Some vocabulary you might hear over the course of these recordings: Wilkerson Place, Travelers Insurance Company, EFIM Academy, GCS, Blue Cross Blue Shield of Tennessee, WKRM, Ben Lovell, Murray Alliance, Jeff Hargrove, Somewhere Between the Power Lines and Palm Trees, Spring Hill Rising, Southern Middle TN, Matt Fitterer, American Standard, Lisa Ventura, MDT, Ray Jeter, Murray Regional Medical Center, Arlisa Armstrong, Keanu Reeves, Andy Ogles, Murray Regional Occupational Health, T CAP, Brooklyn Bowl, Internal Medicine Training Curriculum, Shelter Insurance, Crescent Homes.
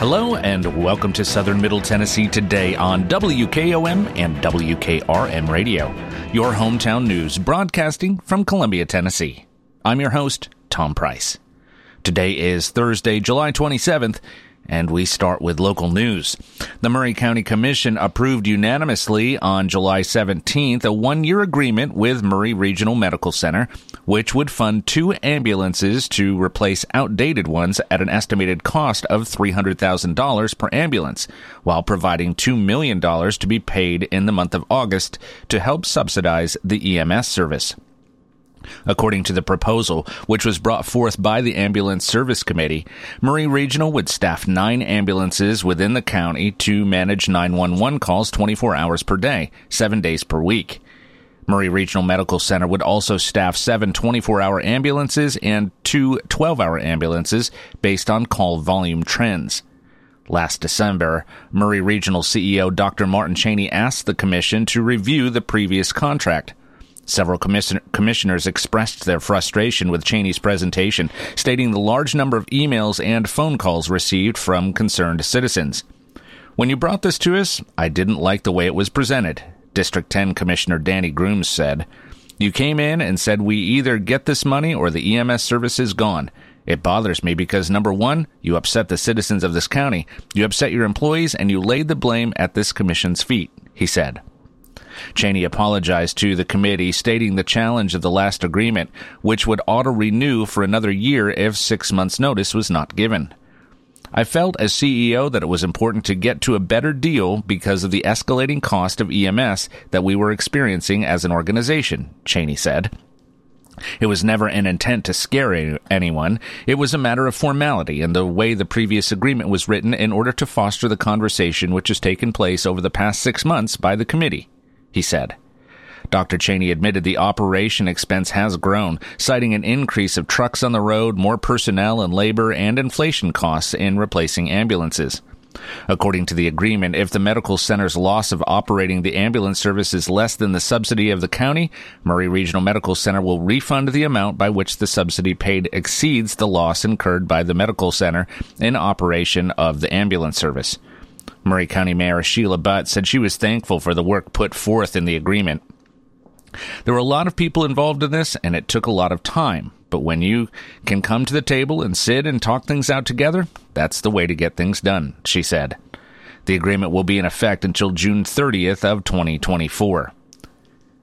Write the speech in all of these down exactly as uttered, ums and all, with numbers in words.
Hello and welcome to Southern Middle Tennessee Today on W K O M and W K R M Radio, your hometown news broadcasting from Columbia, Tennessee. I'm your host, Tom Price. Today is Thursday, July twenty-seventh, and we start with local news. The Murray County Commission approved unanimously on July seventeenth a one-year agreement with Murray Regional Medical Center, which would fund two ambulances to replace outdated ones at an estimated cost of three hundred thousand dollars per ambulance, while providing two million dollars to be paid in the month of August to help subsidize the E M S service. According to the proposal, which was brought forth by the Ambulance Service Committee, Murray Regional would staff nine ambulances within the county to manage nine one one calls twenty-four hours per day, seven days per week. Murray Regional Medical Center would also staff seven twenty-four hour ambulances and two twelve hour ambulances based on call volume trends. Last December, Murray Regional C E O Doctor Martin Chaney asked the commission to review the previous contract. Several commission- commissioners expressed their frustration with Chaney's presentation, stating the large number of emails and phone calls received from concerned citizens. "When you brought this to us, I didn't like the way it was presented," District ten Commissioner Danny Grooms said. "You came in and said we either get this money or the E M S service is gone. It bothers me because, number one, you upset the citizens of this county, you upset your employees, and you laid the blame at this commission's feet," he said. Chaney apologized to the committee, stating the challenge of the last agreement, which would auto-renew for another year if six months' notice was not given. "I felt as C E O that it was important to get to a better deal because of the escalating cost of E M S that we were experiencing as an organization," Chaney said. "It was never an intent to scare anyone. It was a matter of formality and the way the previous agreement was written in order to foster the conversation which has taken place over the past six months by the committee," he said. Doctor Chaney admitted the operation expense has grown, citing an increase of trucks on the road, more personnel and labor, and inflation costs in replacing ambulances. According to the agreement, if the medical center's loss of operating the ambulance service is less than the subsidy of the county, Murray Regional Medical Center will refund the amount by which the subsidy paid exceeds the loss incurred by the medical center in operation of the ambulance service. Murray County Mayor Sheila Butt said she was thankful for the work put forth in the agreement. "There were a lot of people involved in this, and it took a lot of time. But when you can come to the table and sit and talk things out together, that's the way to get things done," she said. The agreement will be in effect until June thirtieth of twenty twenty-four.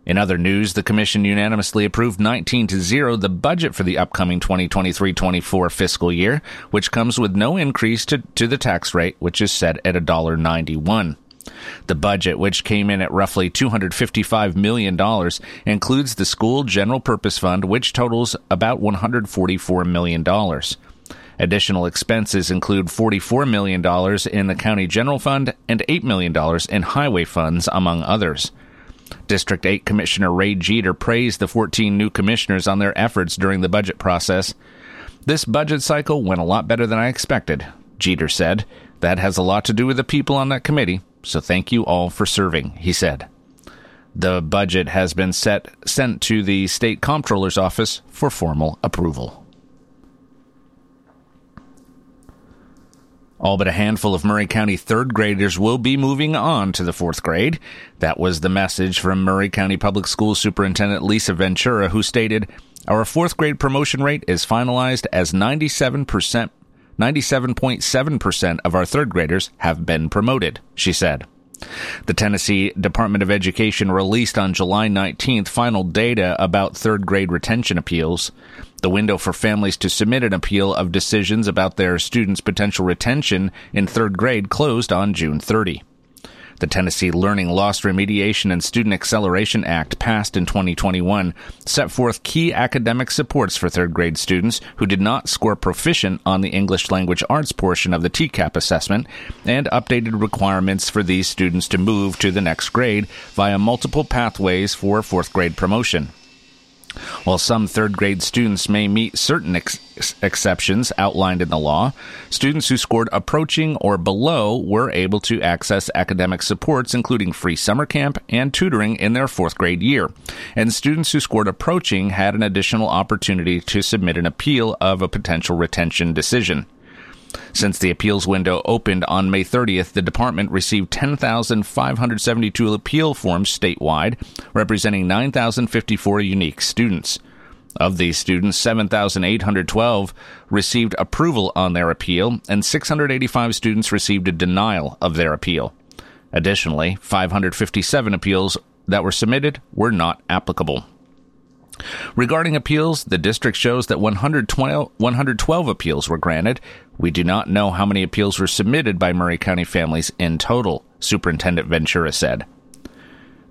In other news, the commission unanimously approved nineteen to zero the budget for the upcoming twenty twenty-three twenty-four fiscal year, which comes with no increase to, to the tax rate, which is set at one dollar ninety-one. The budget, which came in at roughly two hundred fifty-five million dollars, includes the School General Purpose Fund, which totals about one hundred forty-four million dollars. Additional expenses include forty-four million dollars in the County General Fund and eight million dollars in highway funds, among others. District eight Commissioner Ray Jeter praised the fourteen new commissioners on their efforts during the budget process. "This budget cycle went a lot better than I expected," Jeter said. "That has a lot to do with the people on that committee, so thank you all for serving," he said. The budget has been set, sent to the State Comptroller's Office for formal approval. All but a handful of Murray County third graders will be moving on to the fourth grade. That was the message from Murray County Public School Superintendent Lisa Ventura, who stated, "Our fourth grade promotion rate is finalized as ninety-seven percent, ninety-seven point seven percent of our third graders have been promoted," she said. The Tennessee Department of Education released on July nineteenth final data about third-grade retention appeals. The window for families to submit an appeal of decisions about their students' potential retention in third grade closed on June thirtieth. The Tennessee Learning Loss Remediation and Student Acceleration Act, passed in twenty twenty-one, set forth key academic supports for third-grade students who did not score proficient on the English Language Arts portion of the T CAP assessment, and updated requirements for these students to move to the next grade via multiple pathways for fourth-grade promotion. While some third-grade students may meet certain ex- exceptions outlined in the law, students who scored approaching or below were able to access academic supports, including free summer camp and tutoring in their fourth-grade year, and students who scored approaching had an additional opportunity to submit an appeal of a potential retention decision. Since the appeals window opened on May thirtieth, the department received ten thousand five hundred seventy-two appeal forms statewide, representing nine thousand fifty-four unique students. Of these students, seven thousand eight hundred twelve received approval on their appeal, and six hundred eighty-five students received a denial of their appeal. Additionally, five hundred fifty-seven appeals that were submitted were not applicable. Regarding appeals, the district shows that one hundred twelve, one hundred twelve appeals were granted. We do not know how many appeals were submitted by Murray County families in total, Superintendent Ventura said.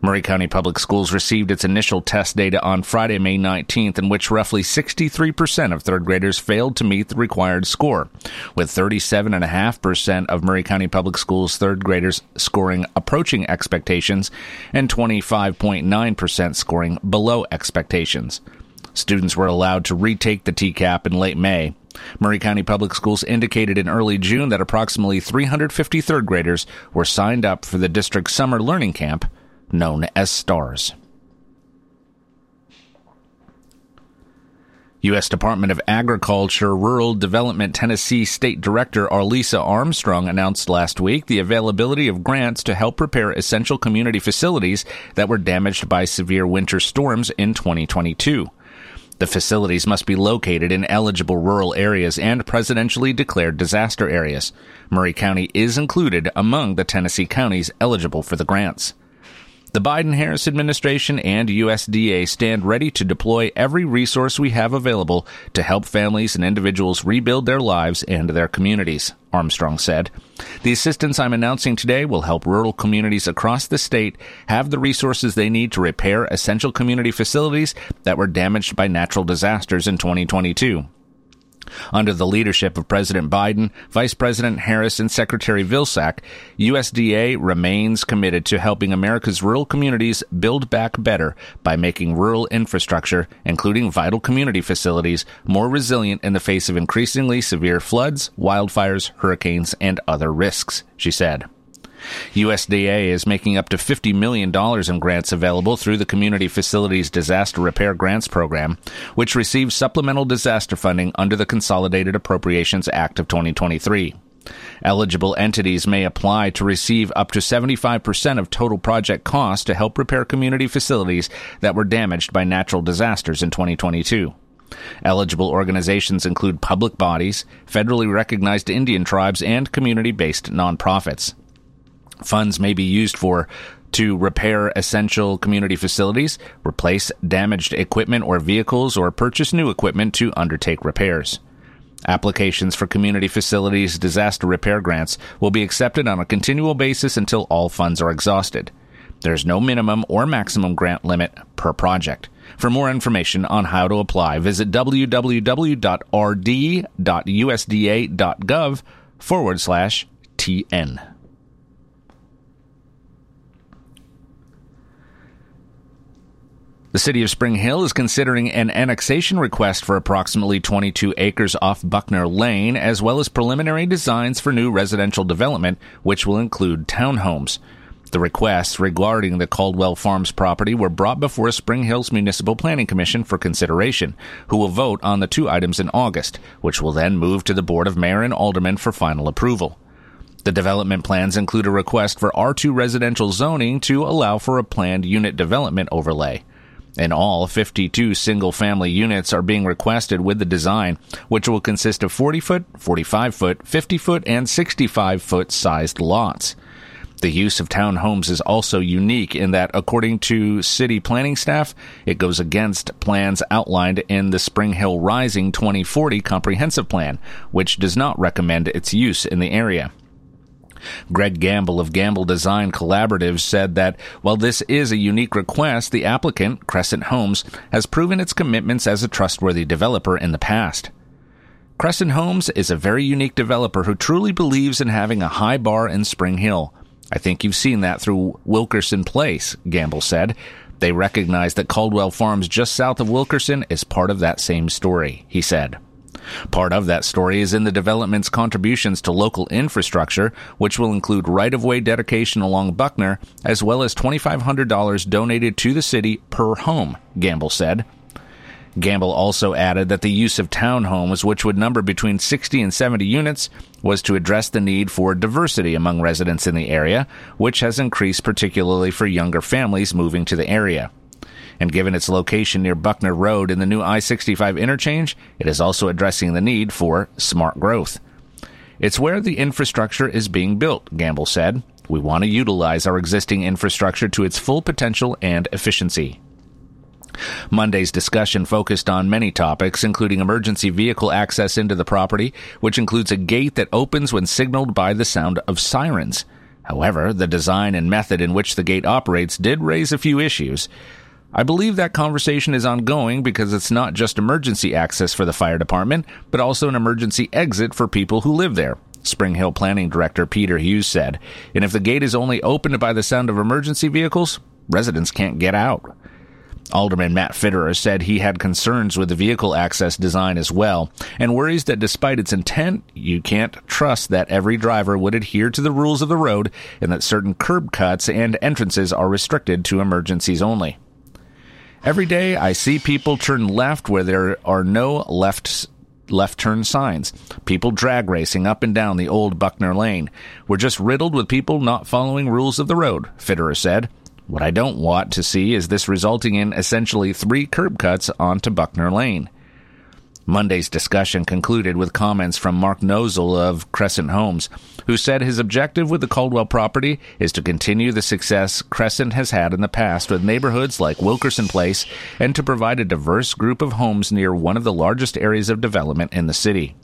Murray County Public Schools received its initial test data on Friday, May nineteenth, in which roughly sixty-three percent of third graders failed to meet the required score, with thirty-seven point five percent of Murray County Public Schools third graders scoring approaching expectations and twenty-five point nine percent scoring below expectations. Students were allowed to retake the T CAP in late May. Murray County Public Schools indicated in early June that approximately three hundred fifty third graders were signed up for the district's summer learning camp, known as STARS. U S. Department of Agriculture Rural Development Tennessee State Director Arlisa Armstrong announced last week the availability of grants to help repair essential community facilities that were damaged by severe winter storms in twenty twenty-two. The facilities must be located in eligible rural areas and presidentially declared disaster areas. Murray County is included among the Tennessee counties eligible for the grants. The Biden-Harris administration and U S D A stand ready to deploy every resource we have available to help families and individuals rebuild their lives and their communities, Armstrong said. The assistance I'm announcing today will help rural communities across the state have the resources they need to repair essential community facilities that were damaged by natural disasters in twenty twenty-two. Under the leadership of President Biden, Vice President Harris, and Secretary Vilsack, U S D A remains committed to helping America's rural communities build back better by making rural infrastructure, including vital community facilities, more resilient in the face of increasingly severe floods, wildfires, hurricanes, and other risks, she said. U S D A is making up to fifty million dollars in grants available through the Community Facilities Disaster Repair Grants Program, which receives supplemental disaster funding under the Consolidated Appropriations Act of twenty twenty-three. Eligible entities may apply to receive up to seventy-five percent of total project costs to help repair community facilities that were damaged by natural disasters in twenty twenty-two. Eligible organizations include public bodies, federally recognized Indian tribes, and community-based nonprofits. Funds may be used for to repair essential community facilities, replace damaged equipment or vehicles, or purchase new equipment to undertake repairs. Applications for community facilities disaster repair grants will be accepted on a continual basis until all funds are exhausted. There's no minimum or maximum grant limit per project. For more information on how to apply, visit www.rd.usda.gov forward slash TN. The city of Spring Hill is considering an annexation request for approximately twenty-two acres off Buckner Lane, as well as preliminary designs for new residential development, which will include townhomes. The requests regarding the Caldwell Farms property were brought before Spring Hill's Municipal Planning Commission for consideration, who will vote on the two items in August, which will then move to the Board of Mayor and Aldermen for final approval. The development plans include a request for R two residential zoning to allow for a planned unit development overlay. In all, fifty-two single-family units are being requested with the design, which will consist of forty-foot, forty-five-foot, fifty-foot, and sixty-five-foot sized lots. The use of townhomes is also unique in that, according to city planning staff, it goes against plans outlined in the Spring Hill Rising twenty forty Comprehensive Plan, which does not recommend its use in the area. Greg Gamble of Gamble Design Collaborative said that while this is a unique request, the applicant, Crescent Homes, has proven its commitments as a trustworthy developer in the past. Crescent Homes is a very unique developer who truly believes in having a high bar in Spring Hill. I think you've seen that through Wilkerson Place, Gamble said. They recognize that Caldwell Farms just south of Wilkerson is part of that same story, he said. Part of that story is in the development's contributions to local infrastructure, which will include right-of-way dedication along Buckner, as well as two thousand five hundred dollars donated to the city per home, Gamble said. Gamble also added that the use of townhomes, which would number between sixty and seventy units, was to address the need for diversity among residents in the area, which has increased particularly for younger families moving to the area. And given its location near Buckner Road and the new I sixty-five interchange, it is also addressing the need for smart growth. It's where the infrastructure is being built, Gamble said. We want to utilize our existing infrastructure to its full potential and efficiency. Monday's discussion focused on many topics, including emergency vehicle access into the property, which includes a gate that opens when signaled by the sound of sirens. However, the design and method in which the gate operates did raise a few issues. I believe that conversation is ongoing because it's not just emergency access for the fire department, but also an emergency exit for people who live there, Spring Hill Planning Director Peter Hughes said. And if the gate is only opened by the sound of emergency vehicles, residents can't get out. Alderman Matt Fitterer said he had concerns with the vehicle access design as well, and worries that despite its intent, you can't trust that every driver would adhere to the rules of the road and that certain curb cuts and entrances are restricted to emergencies only. Every day I see people turn left where there are no left left turn signs. People drag racing up and down the old Buckner Lane. We're just riddled with people not following rules of the road, Fitterer said. What I don't want to see is this resulting in essentially three curb cuts onto Buckner Lane. Monday's discussion concluded with comments from Mark Nozell of Crescent Homes, who said his objective with the Caldwell property is to continue the success Crescent has had in the past with neighborhoods like Wilkerson Place and to provide a diverse group of homes near one of the largest areas of development in the city.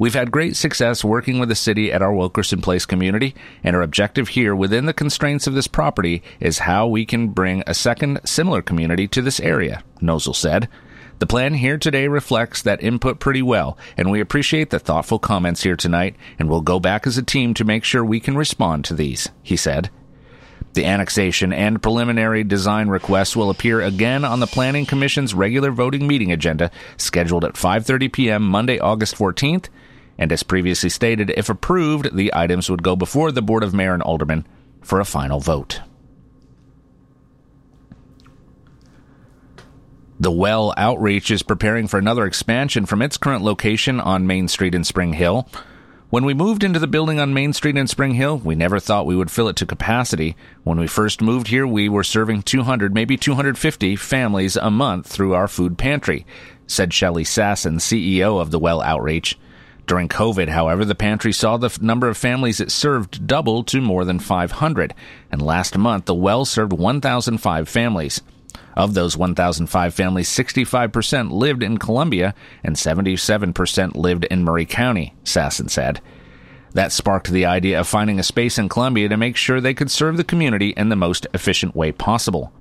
We've had great success working with the city at our Wilkerson Place community, and our objective here within the constraints of this property is how we can bring a second similar community to this area, Nozell said. The plan here today reflects that input pretty well, and we appreciate the thoughtful comments here tonight, and we'll go back as a team to make sure we can respond to these, he said. The annexation and preliminary design requests will appear again on the Planning Commission's regular voting meeting agenda, scheduled at five thirty p.m. Monday, August fourteenth, and as previously stated, if approved, the items would go before the Board of Mayor and Aldermen for a final vote. The Well Outreach is preparing for another expansion from its current location on Main Street in Spring Hill. When we moved into the building on Main Street in Spring Hill, we never thought we would fill it to capacity. When we first moved here, we were serving two hundred, maybe two hundred fifty families a month through our food pantry, said Shelley Sasson, C E O of the Well Outreach. During COVID, however, the pantry saw the f- number of families it served double to more than five hundred, and last month the Well served one thousand five families. Of those one thousand five families, sixty-five percent lived in Columbia and seventy-seven percent lived in Murray County, Sasson said. That sparked the idea of finding a space in Columbia to make sure they could serve the community in the most efficient way possible.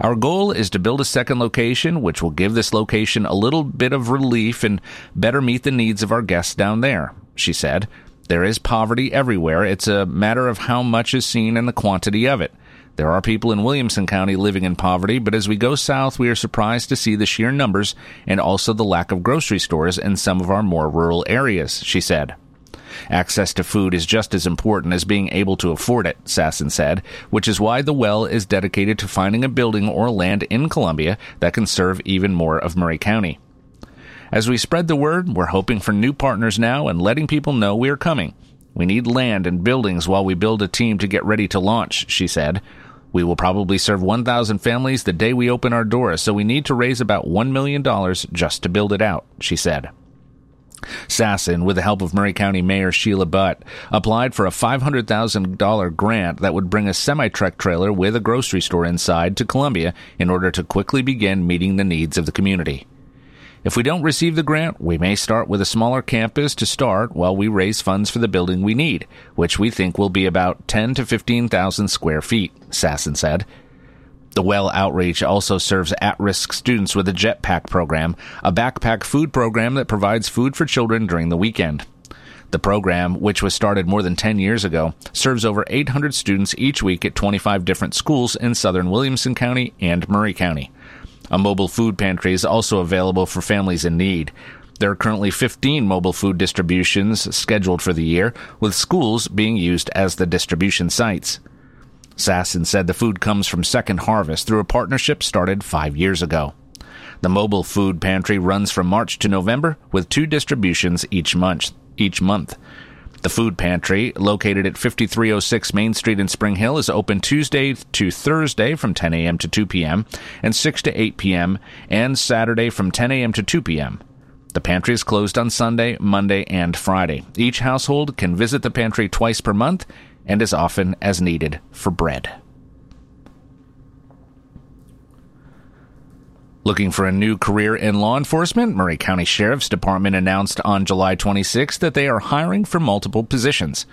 Our goal is to build a second location, which will give this location a little bit of relief and better meet the needs of our guests down there, she said. There is poverty everywhere. It's a matter of how much is seen and the quantity of it. There are people in Williamson County living in poverty, but as we go south, we are surprised to see the sheer numbers and also the lack of grocery stores in some of our more rural areas, she said. Access to food is just as important as being able to afford it, Sasson said, which is why the Well is dedicated to finding a building or land in Columbia that can serve even more of Murray County. As we spread the word, we're hoping for new partners now and letting people know we are coming. We need land and buildings while we build a team to get ready to launch, she said. We will probably serve one thousand families the day we open our doors, so we need to raise about one million dollars just to build it out, she said. Sasson, with the help of Murray County Mayor Sheila Butt, applied for a five hundred thousand dollars grant that would bring a semi-truck trailer with a grocery store inside to Columbia in order to quickly begin meeting the needs of the community. If we don't receive the grant, we may start with a smaller campus to start while we raise funds for the building we need, which we think will be about ten to fifteen thousand square feet, Sasson said. The Well Outreach also serves at-risk students with a jetpack program, a backpack food program that provides food for children during the weekend. The program, which was started more than ten years ago, serves over eight hundred students each week at twenty-five different schools in southern Williamson County and Murray County. A mobile food pantry is also available for families in need. There are currently fifteen mobile food distributions scheduled for the year, with schools being used as the distribution sites. Sasson said the food comes from Second Harvest through a partnership started five years ago. The mobile food pantry runs from March to November with two distributions each month. Each month. The food pantry, located at fifty-three oh six Main Street in Spring Hill, is open Tuesday to Thursday from ten a.m. to two p.m. and six to eight p.m. and Saturday from ten a.m. to two p.m. The pantry is closed on Sunday, Monday, and Friday. Each household can visit the pantry twice per month and as often as needed for bread. Looking for a new career in law enforcement? Murray County Sheriff's Department announced on July twenty-sixth that they are hiring for multiple positions.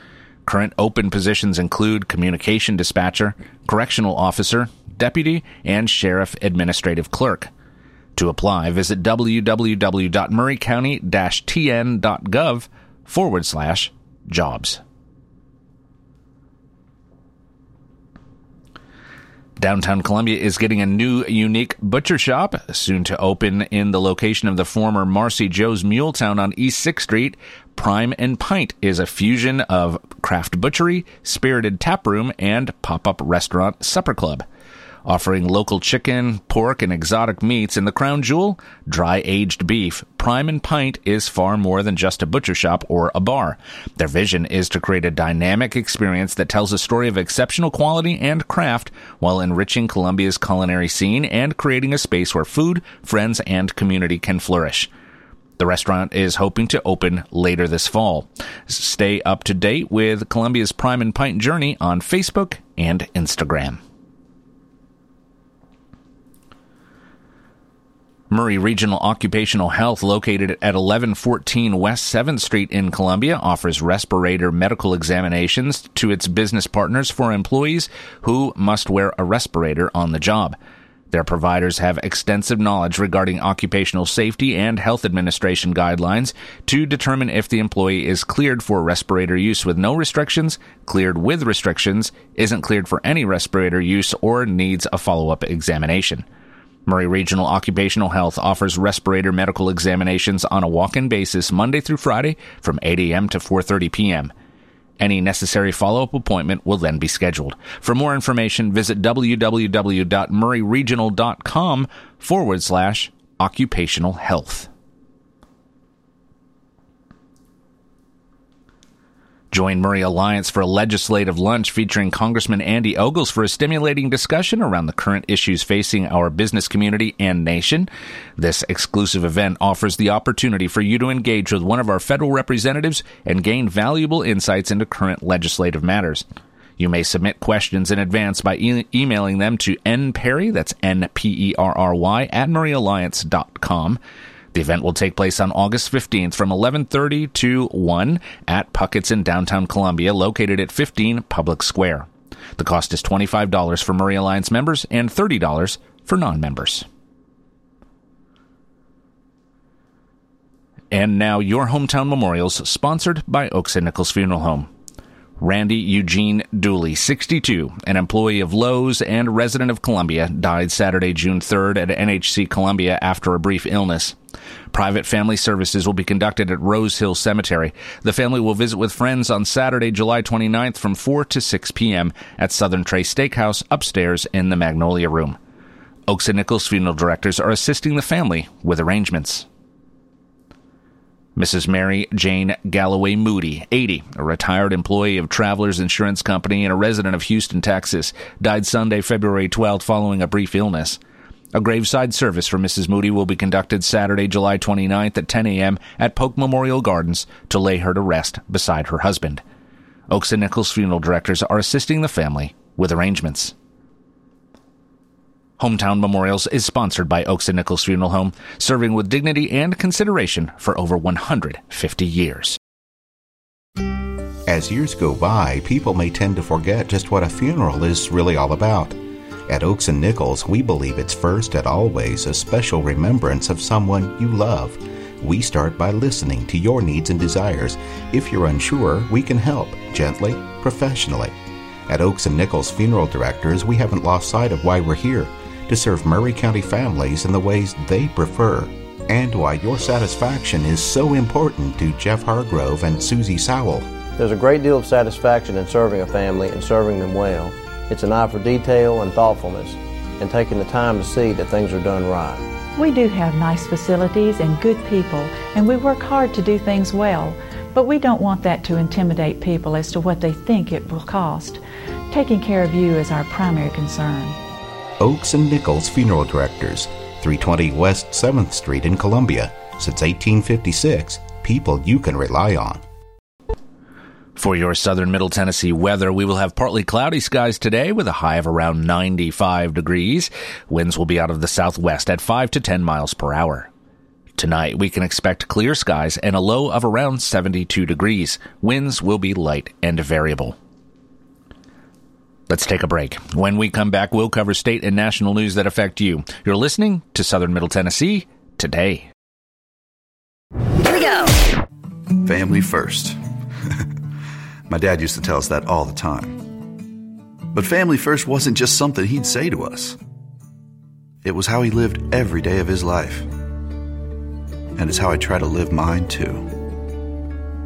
Current open positions include communication dispatcher, correctional officer, deputy, and sheriff administrative clerk. To apply, visit www.murraycounty-tn.gov forward slash jobs. Downtown Columbia is getting a new, unique butcher shop, soon to open in the location of the former Marcy Joe's Mule Town on East sixth Street. Prime and Pint is a fusion of craft butchery, spirited taproom, and pop-up restaurant supper club. Offering local chicken, pork, and exotic meats, and the crown jewel, dry-aged beef, Prime and Pint is far more than just a butcher shop or a bar. Their vision is to create a dynamic experience that tells a story of exceptional quality and craft while enriching Columbia's culinary scene and creating a space where food, friends, and community can flourish. The restaurant is hoping to open later this fall. Stay up to date with Columbia's Prime and Pint journey on Facebook and Instagram. Murray Regional Occupational Health, located at eleven fourteen West seventh Street in Columbia, offers respirator medical examinations to its business partners for employees who must wear a respirator on the job. Their providers have extensive knowledge regarding occupational safety and health administration guidelines to determine if the employee is cleared for respirator use with no restrictions, cleared with restrictions, isn't cleared for any respirator use, or needs a follow-up examination. Murray Regional Occupational Health offers respirator medical examinations on a walk-in basis Monday through Friday from eight a.m. to four thirty p.m. Any necessary follow-up appointment will then be scheduled. For more information, visit www.murrayregional.com forward slash occupational health. Join Murray Alliance for a legislative lunch featuring Congressman Andy Ogles for a stimulating discussion around the current issues facing our business community and nation. This exclusive event offers the opportunity for you to engage with one of our federal representatives and gain valuable insights into current legislative matters. You may submit questions in advance by e- emailing them to nperry, that's N P E R R Y, at murray alliance dot com. The event will take place on August fifteenth from eleven thirty to one at Puckett's in downtown Columbia, located at fifteen Public Square. The cost is twenty-five dollars for Murray Alliance members and thirty dollars for non-members. And now your hometown memorials, sponsored by Oaks and Nichols Funeral Home. Randy Eugene Dooley, sixty-two, an employee of Lowe's and resident of Columbia, died Saturday, June third at N H C Columbia after a brief illness. Private family services will be conducted at Rose Hill Cemetery. The family will visit with friends on Saturday, July twenty-ninth from four to six p.m. at Southern Trace Steakhouse upstairs in the Magnolia Room. Oaks and Nichols funeral directors are assisting the family with arrangements. Missus Mary Jane Galloway Moody, eighty, a retired employee of Travelers Insurance Company and a resident of Houston, Texas, died Sunday, February twelfth, following a brief illness. A graveside service for Missus Moody will be conducted Saturday, July twenty-ninth at ten a.m. at Polk Memorial Gardens to lay her to rest beside her husband. Oaks and Nichols funeral directors are assisting the family with arrangements. Hometown Memorials is sponsored by Oaks and Nichols Funeral Home, serving with dignity and consideration for over one hundred fifty years. As years go by, people may tend to forget just what a funeral is really all about. At Oaks and Nichols, we believe it's first and always a special remembrance of someone you love. We start by listening to your needs and desires. If you're unsure, we can help, gently, professionally. At Oaks and Nichols Funeral Directors, we haven't lost sight of why we're here, to serve Murray County families in the ways they prefer, and why your satisfaction is so important to Jeff Hargrove and Susie Sowell. There's a great deal of satisfaction in serving a family and serving them well. It's an eye for detail and thoughtfulness, and taking the time to see that things are done right. We do have nice facilities and good people, and we work hard to do things well, but we don't want that to intimidate people as to what they think it will cost. Taking care of you is our primary concern. Oaks and Nichols Funeral Directors, three twenty West seventh Street in Columbia. Since eighteen fifty-six, people you can rely on. For your southern Middle Tennessee weather, we will have partly cloudy skies today with a high of around ninety-five degrees. Winds will be out of the southwest at five to ten miles per hour. Tonight, we can expect clear skies and a low of around seventy-two degrees. Winds will be light and variable. Let's take a break. When we come back, we'll cover state and national news that affect you. You're listening to Southern Middle Tennessee Today. Here we go. Family first. My dad used to tell us that all the time. But family first wasn't just something he'd say to us. It was how he lived every day of his life. And it's how I try to live mine, too.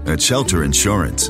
At Shelter Insurance,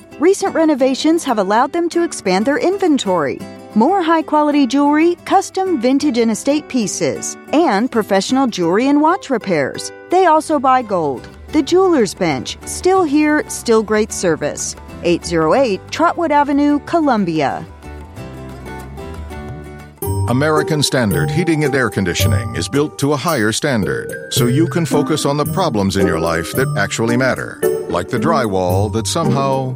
Recent renovations have allowed them to expand their inventory. More high-quality jewelry, custom vintage and estate pieces, and professional jewelry and watch repairs. They also buy gold. The Jeweler's Bench, still here, still great service. eight oh eight Trotwood Avenue, Columbia. American Standard Heating and Air Conditioning is built to a higher standard, so you can focus on the problems in your life that actually matter, like the drywall that somehow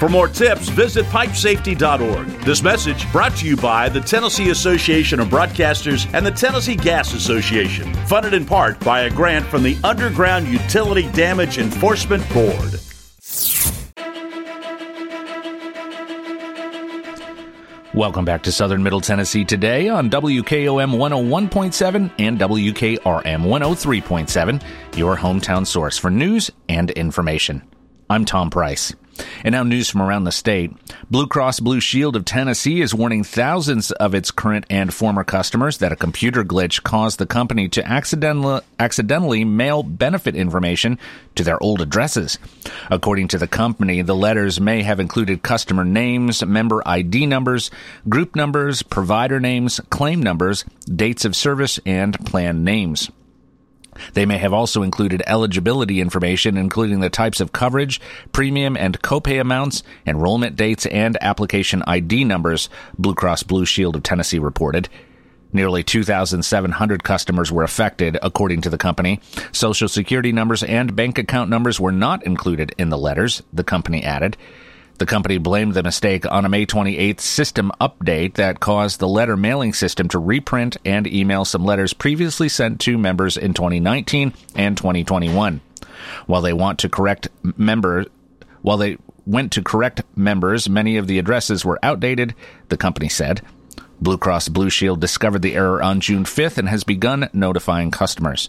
For more tips, visit pipe safety dot org. This message brought to you by the Tennessee Association of Broadcasters and the Tennessee Gas Association, funded in part by a grant from the Underground Utility Damage Enforcement Board. Welcome back to Southern Middle Tennessee Today on W K O M one oh one point seven and W K R M one oh three point seven, your hometown source for news and information. I'm Tom Price. And now news from around the state. Blue Cross Blue Shield of Tennessee is warning thousands of its current and former customers that a computer glitch caused the company to accidental, accidentally mail benefit information to their old addresses. According to the company, the letters may have included customer names, member I D numbers, group numbers, provider names, claim numbers, dates of service, and plan names. They may have also included eligibility information, including the types of coverage, premium and copay amounts, enrollment dates, and application I D numbers, Blue Cross Blue Shield of Tennessee reported. Nearly two thousand seven hundred customers were affected, according to the company. Social Security numbers and bank account numbers were not included in the letters, the company added. The company blamed the mistake on a May twenty-eighth system update that caused the letter mailing system to reprint and email some letters previously sent to members in twenty nineteen and twenty twenty-one. While they want to correct member, while they went to correct members, many of the addresses were outdated, the company said. Blue Cross Blue Shield discovered the error on June fifth and has begun notifying customers.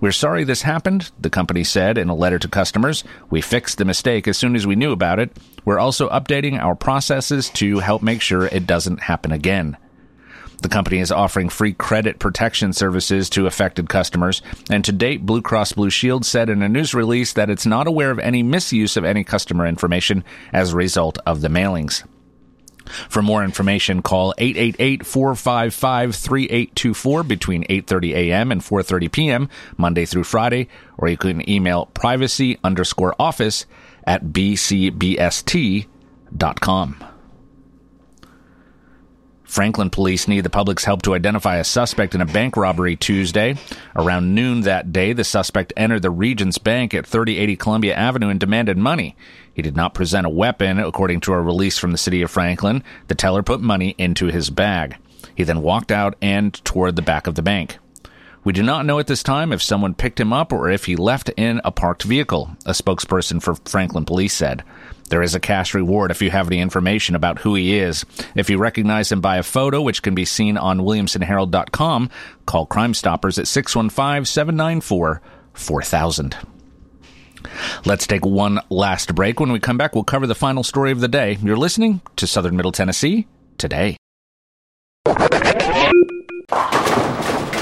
We're sorry this happened, the company said in a letter to customers. We fixed the mistake as soon as we knew about it. We're also updating our processes to help make sure it doesn't happen again. The company is offering free credit protection services to affected customers, and to date, Blue Cross Blue Shield said in a news release that it's not aware of any misuse of any customer information as a result of the mailings. For more information, call eight eight eight, four five five, three eight two four between eight thirty a.m. and four thirty p.m. Monday through Friday, or you can email privacy underscore office at b c b s t dot com. Franklin police need the public's help to identify a suspect in a bank robbery Tuesday. Around noon that day, the suspect entered the Regent's Bank at thirty eighty Columbia Avenue and demanded money. He did not present a weapon, according to a release from the city of Franklin. The teller put money into his bag. He then walked out and toward the back of the bank. We do not know at this time if someone picked him up or if he left in a parked vehicle, a spokesperson for Franklin Police said. There is a cash reward if you have any information about who he is. If you recognize him by a photo, which can be seen on williamson herald dot com, call Crime Stoppers at six one five, seven nine four, four thousand. Let's take one last break. When we come back, we'll cover the final story of the day. You're listening to Southern Middle Tennessee Today.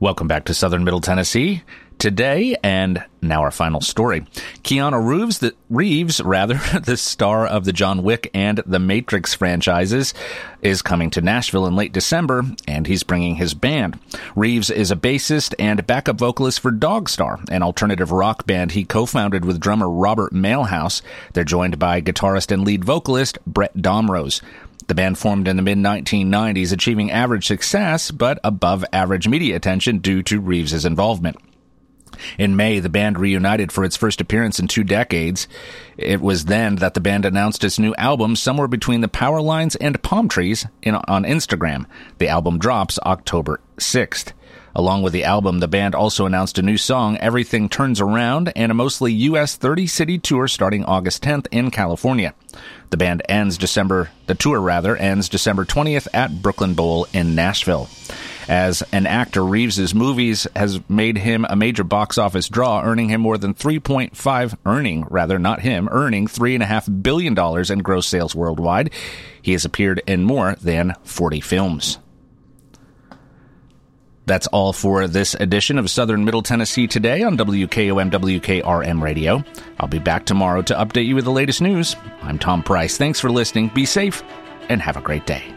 Welcome back to Southern Middle Tennessee Today, and now our final story. Keanu Reeves, the, Reeves rather, the star of the John Wick and The Matrix franchises, is coming to Nashville in late December, and he's bringing his band. Reeves is a bassist and backup vocalist for Dogstar, an alternative rock band he co-founded with drummer Robert Mailhouse. They're joined by guitarist and lead vocalist Brett Domrose. The band formed in the mid nineteen nineties, achieving average success but above-average media attention due to Reeves' involvement. In May, the band reunited for its first appearance in two decades. It was then that the band announced its new album, Somewhere Between the Power Lines and Palm Trees, in, on Instagram. The album drops October sixth. Along with the album, the band also announced a new song, Everything Turns Around, and a mostly U S thirty-city tour starting August tenth in California. The band ends December, the tour rather, ends December twentieth at Brooklyn Bowl in Nashville. As an actor, Reeves' movies has made him a major box office draw, earning him more than three point five, earning, rather, not him, earning three point five billion dollars in gross sales worldwide. He has appeared in more than forty films. That's all for this edition of Southern Middle Tennessee Today on W K O M W K R M Radio. I'll be back tomorrow to update you with the latest news. I'm Tom Price. Thanks for listening. Be safe and have a great day.